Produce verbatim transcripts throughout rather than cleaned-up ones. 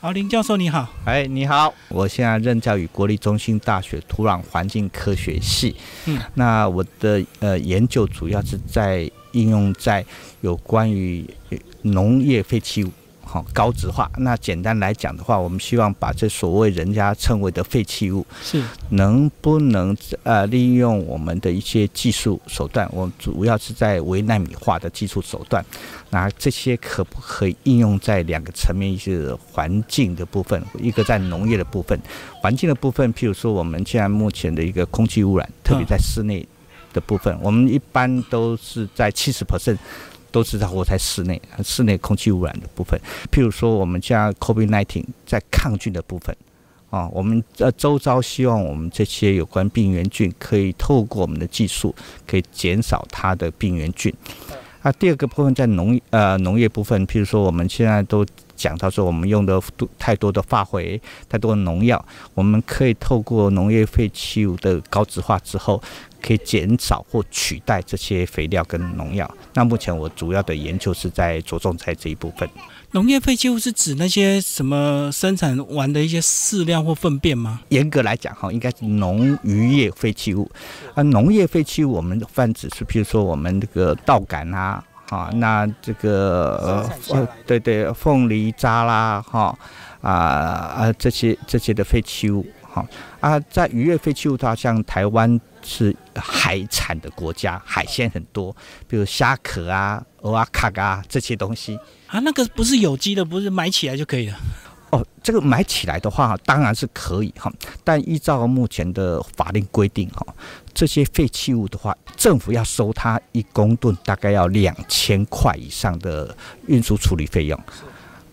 好，林教授你好。哎，你好，我现在任教于国立中兴大学土壤环境科学系。嗯，那我的呃研究主要是在应用在有关于农业废弃物好、哦、高质化。那简单来讲的话，我们希望把这所谓人家称为的废弃物，是能不能呃利用我们的一些技术手段，我们主要是在微纳米化的技术手段。 那这些可不可以应用在两个层面，就是环境的部分，一个在农业的部分。环境的部分，譬如说我们现在目前的一个空气污染，特别在室内的部分，嗯、我们一般都是在 百分之七十 都是在活在室内，室内空气污染的部分。譬如说我们像 COVID 十九 在抗菌的部分。 啊、哦，我们呃周遭希望我们这些有关病原菌可以透过我们的技术，可以减少它的病原菌。那、啊、第二个部分在农呃农业部分，譬如说我们现在都讲到说我们用的太多的化肥、太多的农药，我们可以透过农业废弃物的高质化之后，可以减少或取代这些肥料跟农药。那目前我主要的研究是在着重在这一部分。 农业废弃物是指那些什么生产完的一些饲料或粪便吗？严格来讲，哈，应该是农渔业废弃物。啊，农业废弃物我们泛指是，譬如说我们这个稻杆啊，啊，那这个呃，对对，凤梨渣啦，哈，啊啊这些这些的废弃物，哈啊，在渔业废弃物的话，像台湾是海产的国家，海鲜很多，比如虾壳啊、蚵啊、卡啊这些东西。 啊，那个不是有机的，不是买起来就可以了。哦，这个买起来的话，当然是可以哈，但依照目前的法令规定哈，这些废弃物的话，政府要收它一公吨大概要两千块以上的运输处理费用。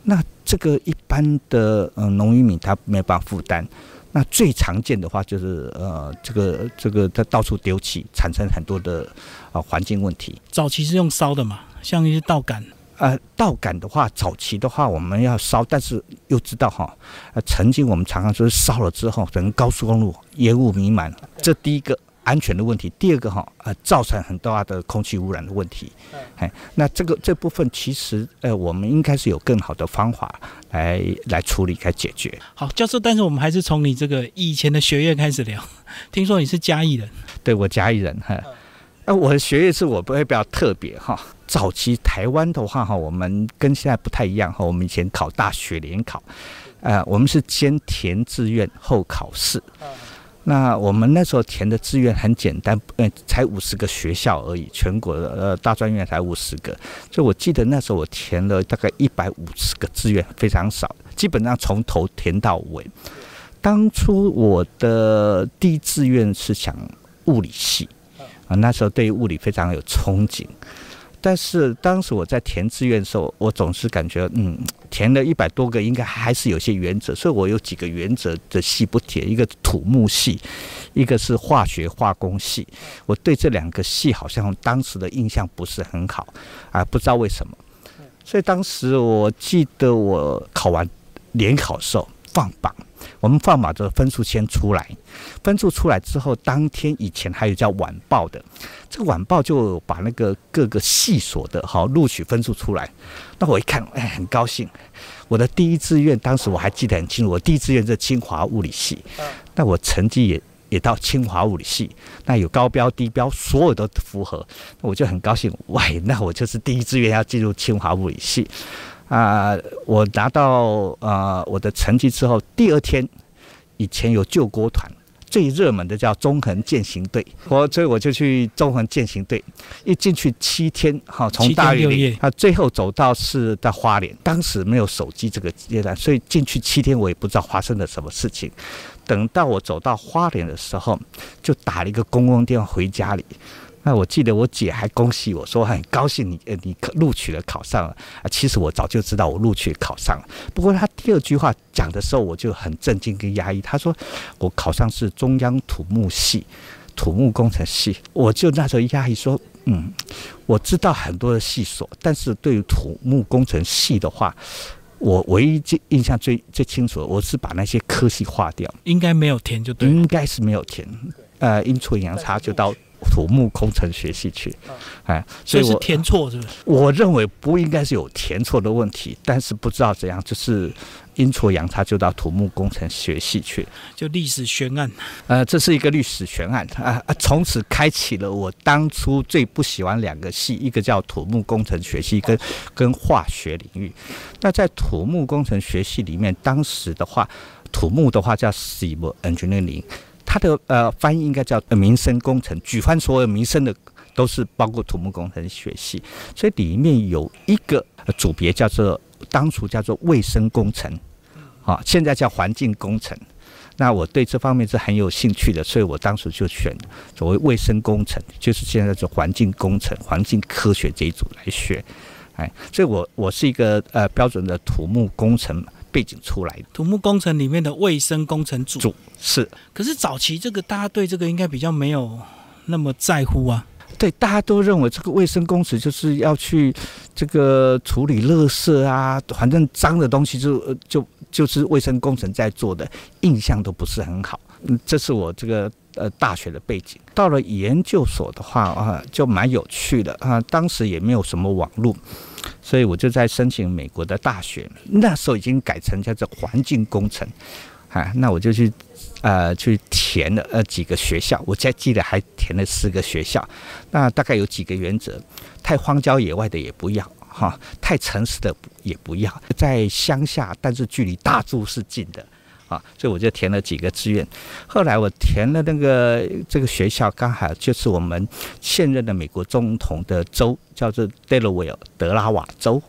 那这个一般的呃农渔民他没办法负担。那最常见的话就是呃这个这个它到处丢弃，产生很多的啊、呃、环境问题。早期是用烧的嘛，像一些稻杆。 呃，稻杆的话，早期的话我们要烧，但是又知道哈，呃，曾经我们常常说烧了之后，整个高速公路烟雾弥漫，这第一个安全的问题，第二个哈，呃，造成很大的空气污染的问题。哎，那这个这部分其实呃，我们应该是有更好的方法来来处理、来解决。好，教授，但是我们还是从你这个以前的学业开始聊。听说你是嘉义人？对，我嘉义人哈。 那、呃、我的学业是我不会比较特别哈。早期台湾的话哈，我们跟现在不太一样哈。我们以前考大学联考，呃，我们是先填志愿后考试。那我们那时候填的志愿很简单，呃，才五十个学校而已，全国的呃大专院才五十个。所以我记得那时候我填了大概一百五十个志愿，非常少，基本上从头填到尾。当初我的第一志愿是想物理系。 啊，那时候对物理非常有憧憬，但是当时我在填志愿的时候，我总是感觉，嗯，填了一百多个，应该还是有些原则，所以我有几个原则的系不填，一个土木系，一个是化学化工系。我对这两个系好像当时的印象不是很好，啊，不知道为什么。所以当时我记得我考完联考的时候放榜。 我们放榜的分数先出来，分数出来之后，当天以前还有叫晚报的，这个晚报就把那个各个系所的好录取分数出来。那我一看，哎，很高兴。我的第一志愿，当时我还记得很清楚，我第一志愿是清华物理系，那我成绩也也到清华物理系，那有高标低标，所有都符合，那我就很高兴。喂，那我就是第一志愿要进入清华物理系。 啊、呃，我拿到呃我的成绩之后，第二天，以前有救国团，最热门的叫中横健行队，我所以我就去中横健行队，一进去七天，哈、哦，从大玉林啊，最后走到是到花莲，当时没有手机这个阶段，所以进去七天我也不知道发生了什么事情。等到我走到花莲的时候，就打了一个公共电话回家里。 那我记得我姐还恭喜我说很高兴你呃你录取了考上了啊，其实我早就知道我录取考上了，不过她第二句话讲的时候我就很震惊跟压抑，她说我考上是中央土木系，土木工程系，我就那时候压抑说嗯，我知道很多的系所，但是对于土木工程系的话。 我唯一最印象最最清楚的，我是把那些科系划掉，应该没有填就对，应该是没有填，呃，阴错阳差就到土木工程学系去，哎、嗯，所以我是填错是不是？我认为不应该是有填错的问题，但是不知道怎样，就是阴错阳差就到土木工程学系去，就历史悬案。呃，这是一个历史悬案啊、呃，从此开启了我当初最不喜欢两个系，一个叫土木工程学系跟，跟跟化学领域。那在土木工程学系里面，当时的话，土木的话叫 Civil Engineering。它的呃翻译应该叫民生工程，举凡所有民生的都是包括土木工程学系，所以里面有一个组别叫做当初叫做卫生工程，啊，现在叫环境工程。那我对这方面是很有兴趣的，所以我当时就选所谓卫生工程，就是现在是环境工程、环境科学这一组来学。哎，所以我我是一个呃标准的土木工程背景出来的，土木工程里面的卫生工程组是，可是早期这个大家对这个应该比较没有那么在乎啊。对，大家都认为这个卫生工程就是要去这个处理垃圾啊，反正脏的东西就就就是卫生工程在做的，印象都不是很好。嗯，这是我这个呃大学的背景。到了研究所的话啊，就蛮有趣的啊，当时也没有什么网络。所以我就在申请美国的大学，那时候已经改成叫做环境工程，啊，那我就去，呃，去填了呃几个学校，我才记得还填了四个学校，那大概有几个原则，太荒郊野外的也不要，哈、啊，太城市的也不要，在乡下但是距离大都市近的。啊，所以我就填了几个志愿，后来我填了那个这个学校，刚好就是我们现任的美国总统的州，叫做 Delaware 德拉瓦州，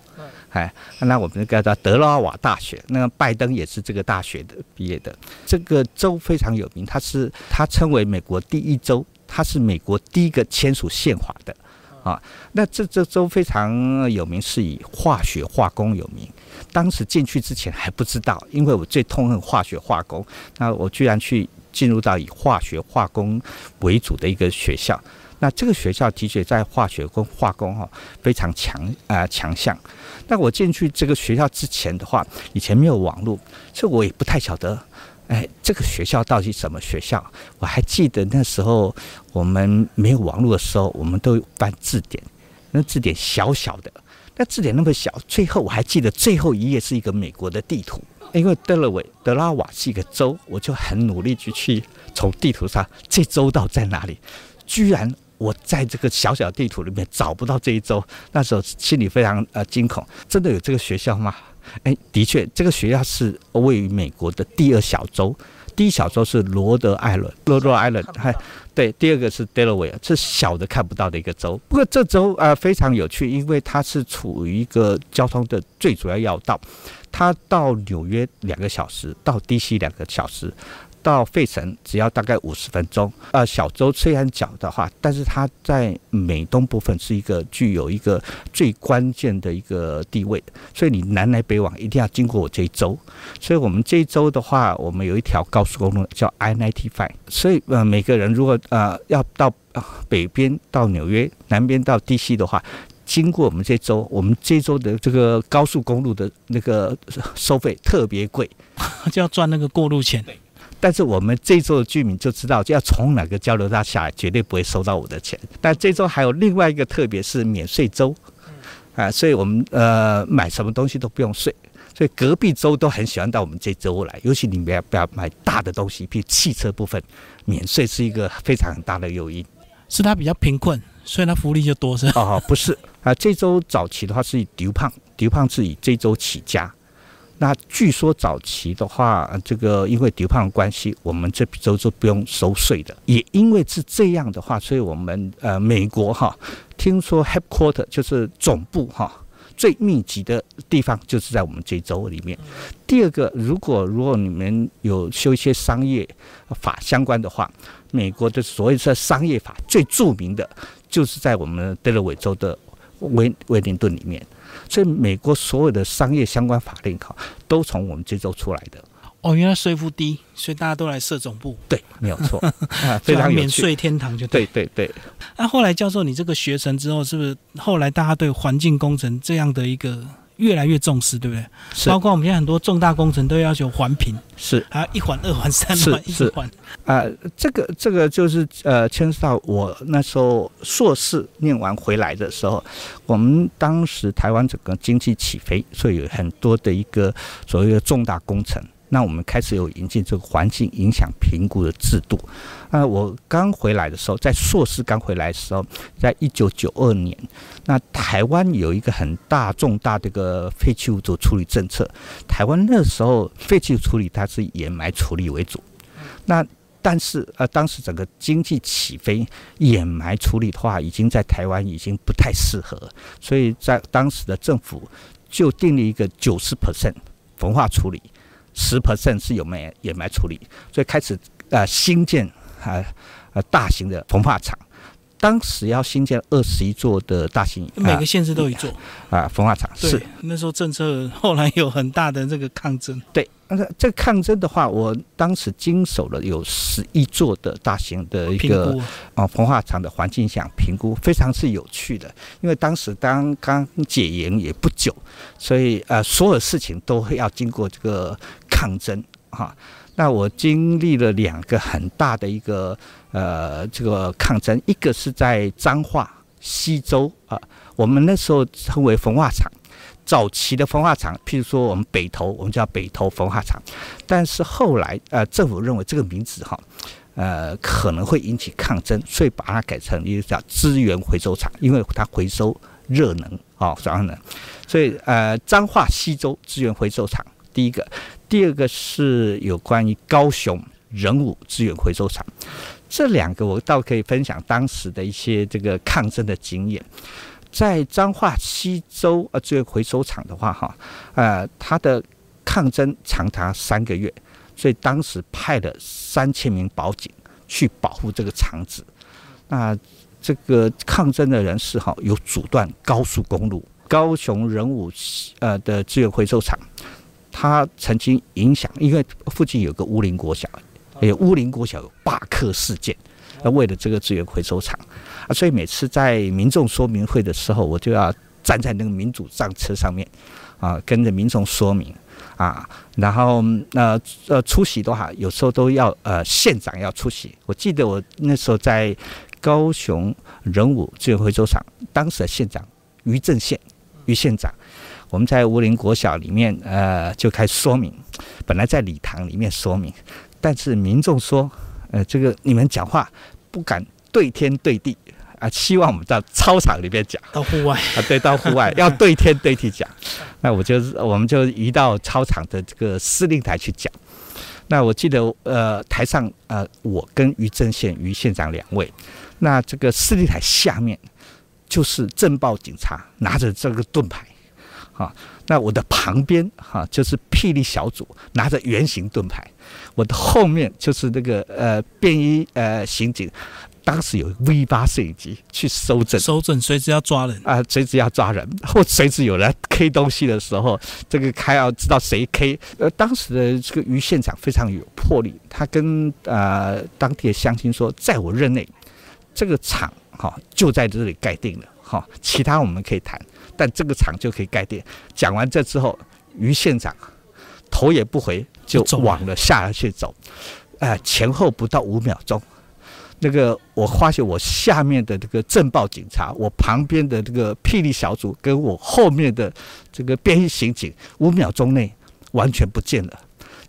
哎，那我们叫它德拉瓦大学，那个拜登也是这个大学的毕业的，这个州非常有名，它是它称为美国第一州，它是美国第一个签署宪法的，啊，那这这州非常有名，是以化学化工有名。当时进去之前还不知道，因为我最痛恨化学化工，那我居然去进入到以化学化工为主的一个学校。那这个学校的确在化学跟化工哈非常强啊、呃、强项。那我进去这个学校之前的话，以前没有网络，所以我也不太晓得，哎，这个学校到底什么学校？我还记得那时候我们没有网络的时候，我们都翻字典，那字典小小的。那字典那么小，最后我还记得最后一页是一个美国的地图，因为德拉瓦德拉瓦是一个州，我就很努力去去从地图上这州到在哪里，居然我在这个小小地图里面找不到这一州，那时候心里非常呃惊恐，真的有这个学校吗？哎，的确，这个学校是位于美国的第二小州，第一小州是罗德艾伦，罗德艾伦，哎，对，第二个是 Delaware， 是小的看不到的一个州。不过这州啊、呃、非常有趣，因为它是处于一个交通的最主要要道，它到纽约两个小时，到 D C 两个小时，到费城只要大概五十分钟。呃，小州虽然小的话，但是它在美东部分是一个具有一个最关键的一个地位，所以你南来北往一定要经过我这一州。所以我们这一州的话，我们有一条高速公路叫 I 九十五， 所以呃每个人如果呃要到、呃、北边到纽约，南边到 D C 的话，经过我们这州，我们这州的这个高速公路的那个收费特别贵，就要赚那个过路钱。但是我们这州的居民就知道，要从哪个交流道下来，绝对不会收到我的钱。但这州还有另外一个特别是免税州，啊，所以我们呃买什么东西都不用税。所以隔壁州都很喜欢到我们这州来，尤其你们要不要买大的东西，比如汽车部分，免税是一个非常很大的诱因。是他比较贫困，所以他福利就多是？哦，不是啊，这州早期的话是以丢胖，丢胖是以这州起家。那据说早期的话，这个因为流胖的关系，我们这州是不用收税的。也因为是这样的话，所以我们呃美国哈，听说 headquarter 就是总部哈，最密集的地方就是在我们这州里面。第二个，如果如果你们有修一些商业法相关的话，美国的所谓的商业法最著名的就是在我们德拉韦州的威威灵顿里面。所以美国所有的商业相关法令都从我们这州出来的。哦，原来税负低，所以大家都来设总部。对，没有错，啊，非常免税天堂就对。对对对。那、啊、后来教授，你这个学成之后，是不是后来大家对环境工程这样的一个越来越重视，对不对？是。包括我们现在很多重大工程都要求环评，是啊，一环、二环、三环、一环。啊、呃，这个这个就是呃，牵涉到我那时候硕士念完回来的时候，我们当时台湾整个经济起飞，所以有很多的一个所谓的重大工程。那我们开始有引进这个环境影响评估的制度。那我刚回来的时候，在硕士刚回来的时候，在一九九二年，那台湾有一个很大重大的一个废弃物的处理政策。台湾那时候废弃物处理它是以掩埋处理为主，那但是呃，当时整个经济起飞，掩埋处理的话，已经在台湾已经不太适合，所以在当时的政府就定了一个九十 percent 焚化处理。百分之十 是有没掩埋处理，所以开始呃新建啊呃大型的焚化厂，当时要新建二十一座的大型，每个县市都一座啊焚化厂是。那时候政策后来有很大的这个抗争。对，那这个抗争的话，我当时经手了有十一座的大型的一个啊焚化厂的环境影响评估，非常是有趣的，因为当时当刚解严也不久，所以呃所有事情都要经过这个。抗争啊，那我经历了两个很大的一个呃这个抗争，一个是在彰化溪州啊、呃，我们那时候称为焚化厂，早期的焚化厂，譬如说我们北投，我们叫北投焚化厂，但是后来呃政府认为这个名字哈。呃，可能会引起抗争，所以把它改成一个叫资源回收厂，因为它回收热能啊，然后呢，所以呃彰化溪州资源回收厂第一个。第二个是有关于高雄仁武资源回收厂，这两个我倒可以分享当时的一些这个抗争的经验。在彰化溪州呃资源回收厂的话，哈，呃，它的抗争长达三个月，所以当时派了三千名保警去保护这个厂子。那这个抗争的人士哈，有阻断高速公路，高雄仁武呃的资源回收厂。他曾经影响，因为附近有个乌林国小，有乌林国小有罢课事件，为了这个资源回收厂啊，所以每次在民众说明会的时候，我就要站在那个民主战车上面啊，跟着民众说明啊，然后呃呃出席的话，有时候都要呃县长要出席。我记得我那时候在高雄仁武资源回收厂，当时的县长于正宪，于县长。我们在乌林国小里面，呃，就开始说明。本来在礼堂里面说明，但是民众说，呃，这个你们讲话不敢对天对地啊、呃，希望我们到操场里面讲，到户外啊、呃，对，到户外要对天对地讲。那我就我们就移到操场的这个司令台去讲。那我记得，呃，台上呃，我跟于正宪、于县长两位，那这个司令台下面就是政报警察拿着这个盾牌。啊，那我的旁边哈、啊、就是霹雳小组拿着圆形盾牌，我的后面就是那个呃便衣呃刑警，当时有 V 八 摄影机去搜证，搜证随时要抓人啊、呃，随时要抓人，或随时有人 K 东西的时候，这个还要知道谁 K。呃，当时的这个于县长非常有魄力，他跟呃当地的乡亲说，在我任内，这个厂哈、哦、就在这里盖定了哈、哦，其他我们可以谈。但这个厂就可以盖定。讲完这之后，于县长头也不回就往了下去走，呃，前后不到五秒钟，那个我发现我下面的这个政报警察，我旁边的这个霹雳小组跟我后面的这个便衣刑警，五秒钟内完全不见了，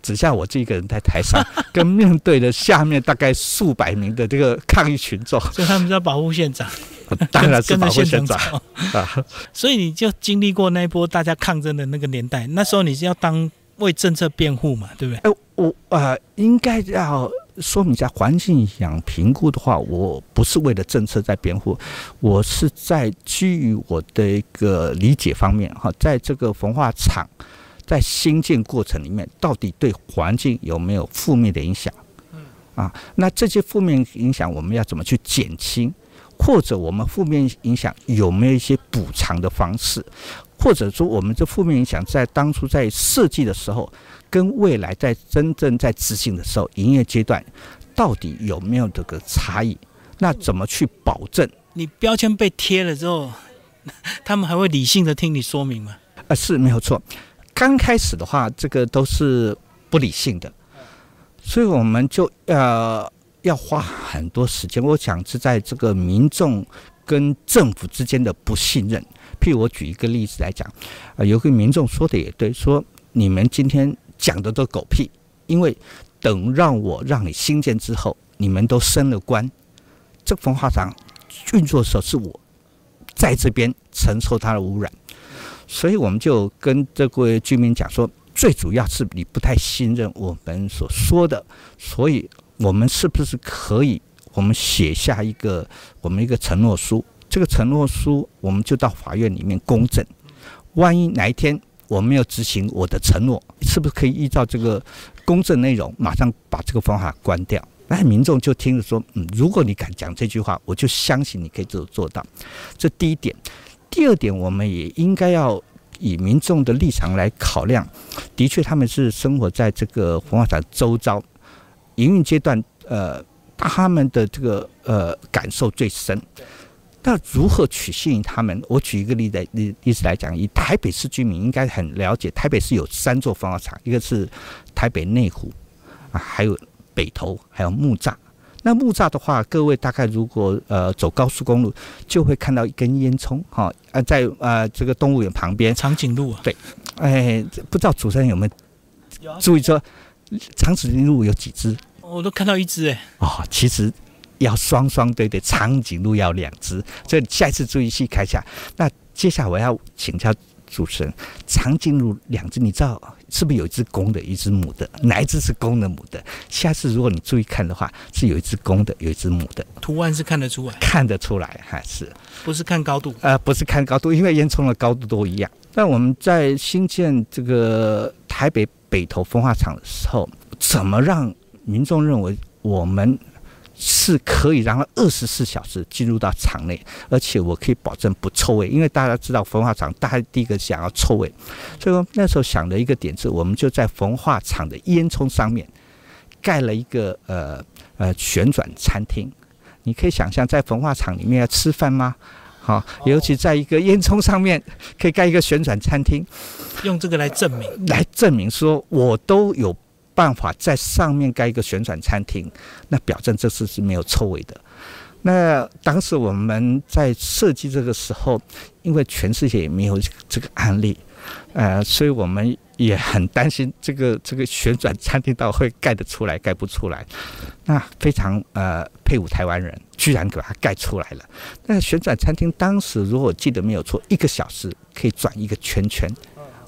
只剩我这一个人在台上，跟面对了下面大概数百名的这个抗议群众。所以他们在保护县长。当然是保护县长啊，所以你就经历过那一波大家抗争的那个年代，那时候你是要当为政策辩护嘛，对不对？哎、呃，我啊、呃，应该要说明一下，环境影响评估的话，我不是为了政策在辩护，我是在基于我的一个理解方面哈，在这个焚化厂在兴建过程里面，到底对环境有没有负面的影响？嗯啊，那这些负面影响我们要怎么去减轻？或者我们负面影响有没有一些补偿的方式，或者说我们这负面影响在当初在设计的时候，跟未来在真正在执行的时候，营业阶段到底有没有这个差异？那怎么去保证？你标签被贴了之后，他们还会理性的听你说明吗？呃，是没有错。刚开始的话，这个都是不理性的，所以我们就呃要花很多时间。我想是在这个民众跟政府之间的不信任。譬如我举一个例子来讲，呃、有个民众说的也对，说你们今天讲的都狗屁，因为等让我让你兴建之后，你们都升了官，这个焚化厂运作的时候是我在这边承受它的污染，所以我们就跟这位居民讲说，最主要是你不太信任我们所说的，所以我们是不是可以我们写下一个我们一个承诺书，这个承诺书我们就到法院里面公证，万一哪一天我没有执行我的承诺，是不是可以依照这个公证内容马上把这个方法关掉。那民众就听着说，嗯，如果你敢讲这句话，我就相信你可以做到。这第一点。第二点，我们也应该要以民众的立场来考量，的确他们是生活在这个焚化厂周遭，营运阶段，呃，他们的这个呃感受最深。那如何取信于他们？我举一个例子来讲，以台北市居民应该很了解，台北市有三座焚化厂，一个是台北内湖，啊，还有北投，还有木栅。那木栅的话，各位大概如果呃走高速公路，就会看到一根烟囱哈，呃在呃这个动物园旁边，长颈鹿啊，对，哎，不知道主持人有没有注意说，长颈鹿有几只？我都看到一只哎。哦，其实。要双双对对，长颈鹿要两只，所以下一次注意细看一下。那接下来我要请教主持人，长颈鹿两只，你知道是不是有一只公的，一只母的？哪一只是公的，母的？下次如果你注意看的话，是有一只公的，有一只母的。图案是看得出来，看得出来，还是不是看高度？呃，不是看高度，因为烟囱的高度都一样。那我们在新建这个台北北投焚化厂的时候，怎么让民众认为我们？是可以让它二十四小时进入到厂内，而且我可以保证不臭味，因为大家知道焚化厂，大家第一个想要臭味，所以说那时候想的一个点子，我们就在焚化厂的烟囱上面盖了一个呃呃旋转餐厅。你可以想象，在焚化厂里面要吃饭吗？好，尤其在一个烟囱上面可以盖一个旋转餐厅，用这个来证明，呃、来证明说我都有。办法在上面盖一个旋转餐厅，那表证这次是没有臭味的。那当时我们在设计这个时候，因为全世界也没有这个案例，呃，所以我们也很担心这个这个旋转餐厅到底会盖得出来盖不出来。那非常呃佩服台湾人，居然给它盖出来了。那旋转餐厅当时如果我记得没有错，一个小时可以转一个圈圈，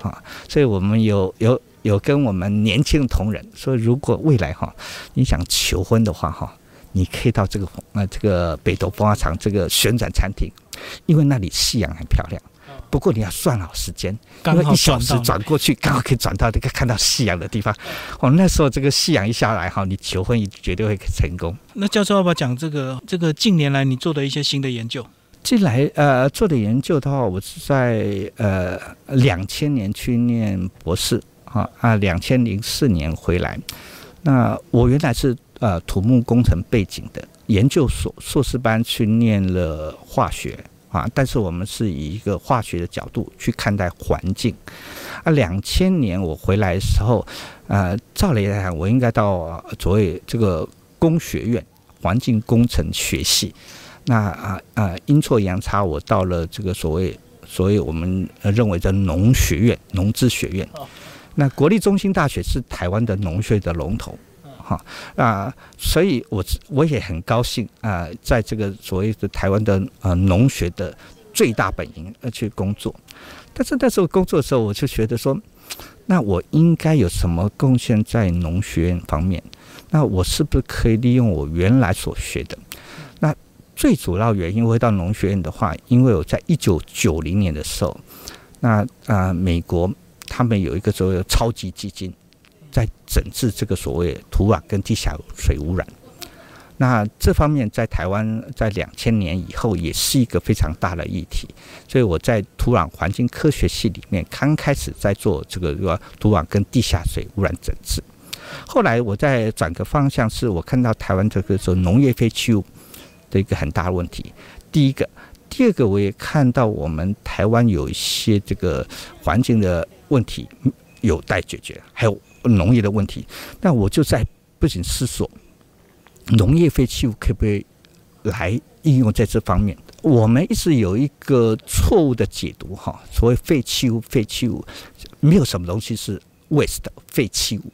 啊，所以我们有有。有跟我们年轻的同仁说，如果未来哈你想求婚的话哈，你可以到这个呃这个北投焚化厂这个旋转餐厅，因为那里夕阳很漂亮。不过你要算好时间，因为一小时转过去刚好可以转到那个看到夕阳的地方。哦，那时候这个夕阳一下来哈，你求婚绝对会成功。那教授要不要讲这个这个近年来你做的一些新的研究？近来呃做的研究的话，我是在呃两千年去念博士。啊啊！两千零四年回来，那我原来是呃土木工程背景的，研究所硕士班去念了化学啊，但是我们是以一个化学的角度去看待环境。啊，两千年我回来的时候，呃，照理来讲，我应该到所谓这个工学院环境工程学系，那啊啊阴错阳差，我到了这个所谓所谓我们认为的农学院、农资学院。那国立中兴大学是台湾的农学的龙头，哈啊，所以我我也很高兴啊，呃，在这个所谓的台湾的呃农学的最大本营而去工作。但是那时候工作的时候，我就觉得说，那我应该有什么贡献在农学院方面？那我是不是可以利用我原来所学的？那最主要原因，我回到农学院的话，因为我在一九九零年的时候，那啊，呃、美国。他们有一个所谓的超级基金，在整治这个所谓土壤跟地下水污染。那这方面在台湾在两千年以后也是一个非常大的议题，所以我在土壤环境科学系里面刚开始在做这个土壤跟地下水污染整治。后来我再转个方向，是我看到台湾这个农业废弃物的一个很大的问题。第一个，第二个，我也看到我们台湾有一些这个环境的问题有待解决，还有农业的问题。那我就在不仅思索农业废弃物可不可以来应用在这方面。我们一直有一个错误的解读哈，所谓废弃物，废弃物没有什么东西是 waste 废弃物，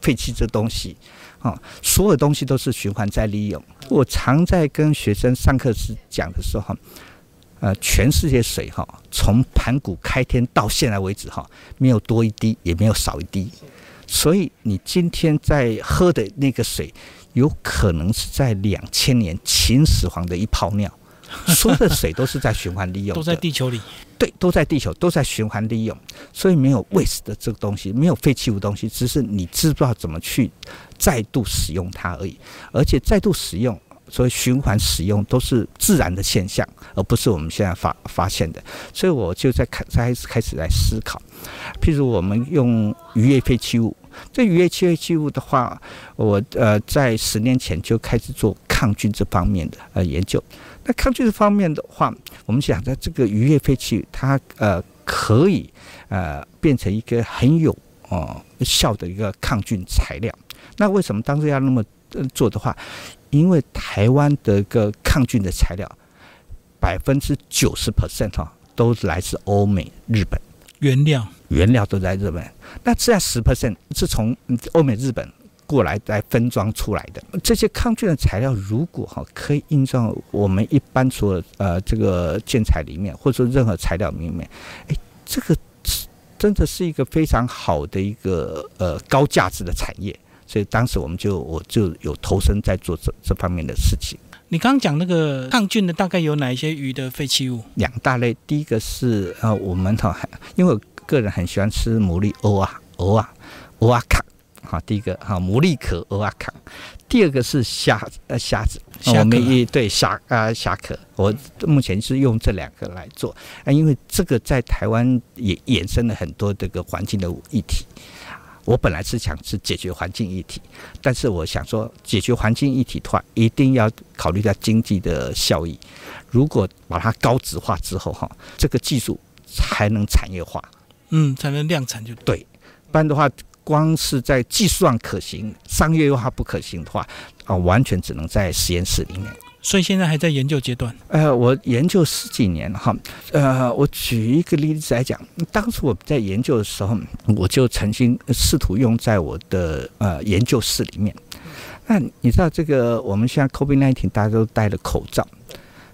废弃这东西啊，所有东西都是循环再利用。我常在跟学生上课时讲的时候，呃，全世界水哈，从盘古开天到现在为止哈，没有多一滴，也没有少一滴。所以你今天在喝的那个水，有可能是在两千年秦始皇的一泡尿。所有的水都是在循环利用，都在地球里。对，都在地球，都在循环利用。所以没有 waste 的这个东西，没有废弃物的东西，只是你知不知道怎么去再度使用它而已。而且再度使用，所以循环使用都是自然的现象，而不是我们现在发发现的。所以我就在开开始开始来思考，譬如我们用渔业废弃物，这渔业废弃物的话，我呃在十年前就开始做抗菌这方面的呃研究。那抗菌这方面的话，我们讲在这个渔业废弃物，它呃可以呃变成一个很有哦、呃、效的一个抗菌材料。那为什么当时要那么做的话？因为台湾的一个抗菌的材料，百分之九十 percent 哈都来自欧美、日本，原料原料都在日本。那这十 percent 是从欧美、日本过来来分装出来的。这些抗菌的材料，如果哈可以应用我们一般所呃这个建材里面，或者说任何材料里面，哎，这个真的是一个非常好的一个呃高价值的产业。所以当时我们就我就有投身在做这这方面的事情。你刚刚讲那个抗菌的大概有哪一些鱼的废弃物？两大类，第一个是呃我们哈，因为我个人很喜欢吃牡蛎蚵啊蚵啊蚵啊卡，好，第一个哈牡蛎壳蚵啊卡，第二个是虾呃虾子，我们一对虾啊虾壳，我目前是用这两个来做啊，因为这个在台湾也衍生了很多这个环境的议题。我本来是想是解决环境议题，但是我想说，解决环境议题的话，一定要考虑到经济的效益。如果把它高值化之后，哈，这个技术才能产业化，嗯，才能量产就对。对，不然的话，光是在技术上可行，商业化不可行的话，啊、呃，完全只能在实验室里面。所以现在还在研究阶段。呃，我研究十几年哈，呃，我举一个例子来讲，当初我在研究的时候，我就曾经试图用在我的呃研究室里面。那你知道这个，我们现在 COVID 十九 大家都戴了口罩，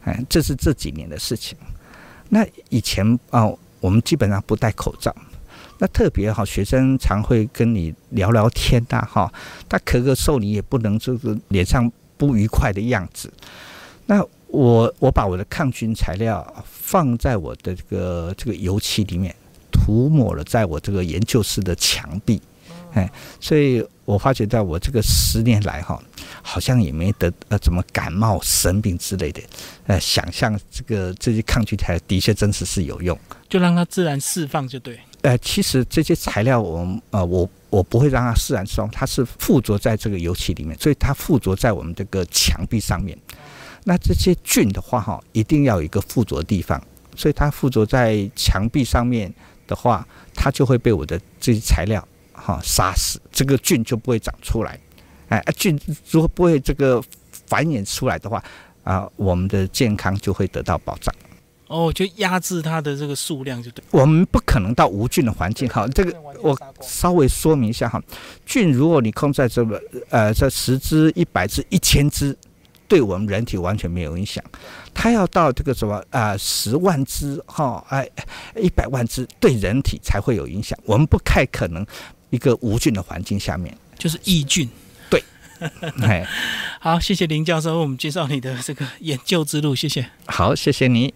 哎，这是这几年的事情。那以前啊、呃，我们基本上不戴口罩。那特别哈，学生常会跟你聊聊天呐、啊、哈，他咳咳嗽你也不能就是脸上不愉快的样子。那我我把我的抗菌材料放在我的这个这个油漆里面，涂抹了在我这个研究室的墙壁，哎，所以我发觉到我这个十年来哈，好像也没得呃怎么感冒、生病之类的，呃，想象这个这些抗菌材料的确真实是有用，就让它自然释放就对。呃，其实这些材料我们呃我。我不会让它自然松，它是附着在这个油漆里面，所以它附着在我们这个墙壁上面。那这些菌的话，哈，一定要有一个附着的地方，所以它附着在墙壁上面的话，它就会被我的这些材料哈杀死，这个菌就不会长出来。哎，菌如果不会这个繁衍出来的话，啊、呃，我们的健康就会得到保障。哦，就压制它的这个数量就对。我们不可能到无菌的环境哈，这个我稍微说明一下哈。菌如果你控制在这个呃这十只、一百只、一千只，对我们人体完全没有影响。它要到这个什么啊十万只哈哎一百万只，对人体才会有影响。我们不太可能一个无菌的环境下面，就是抑菌。对。好，谢谢林教授为我们介绍你的这个研究之路，谢谢。好，谢谢你。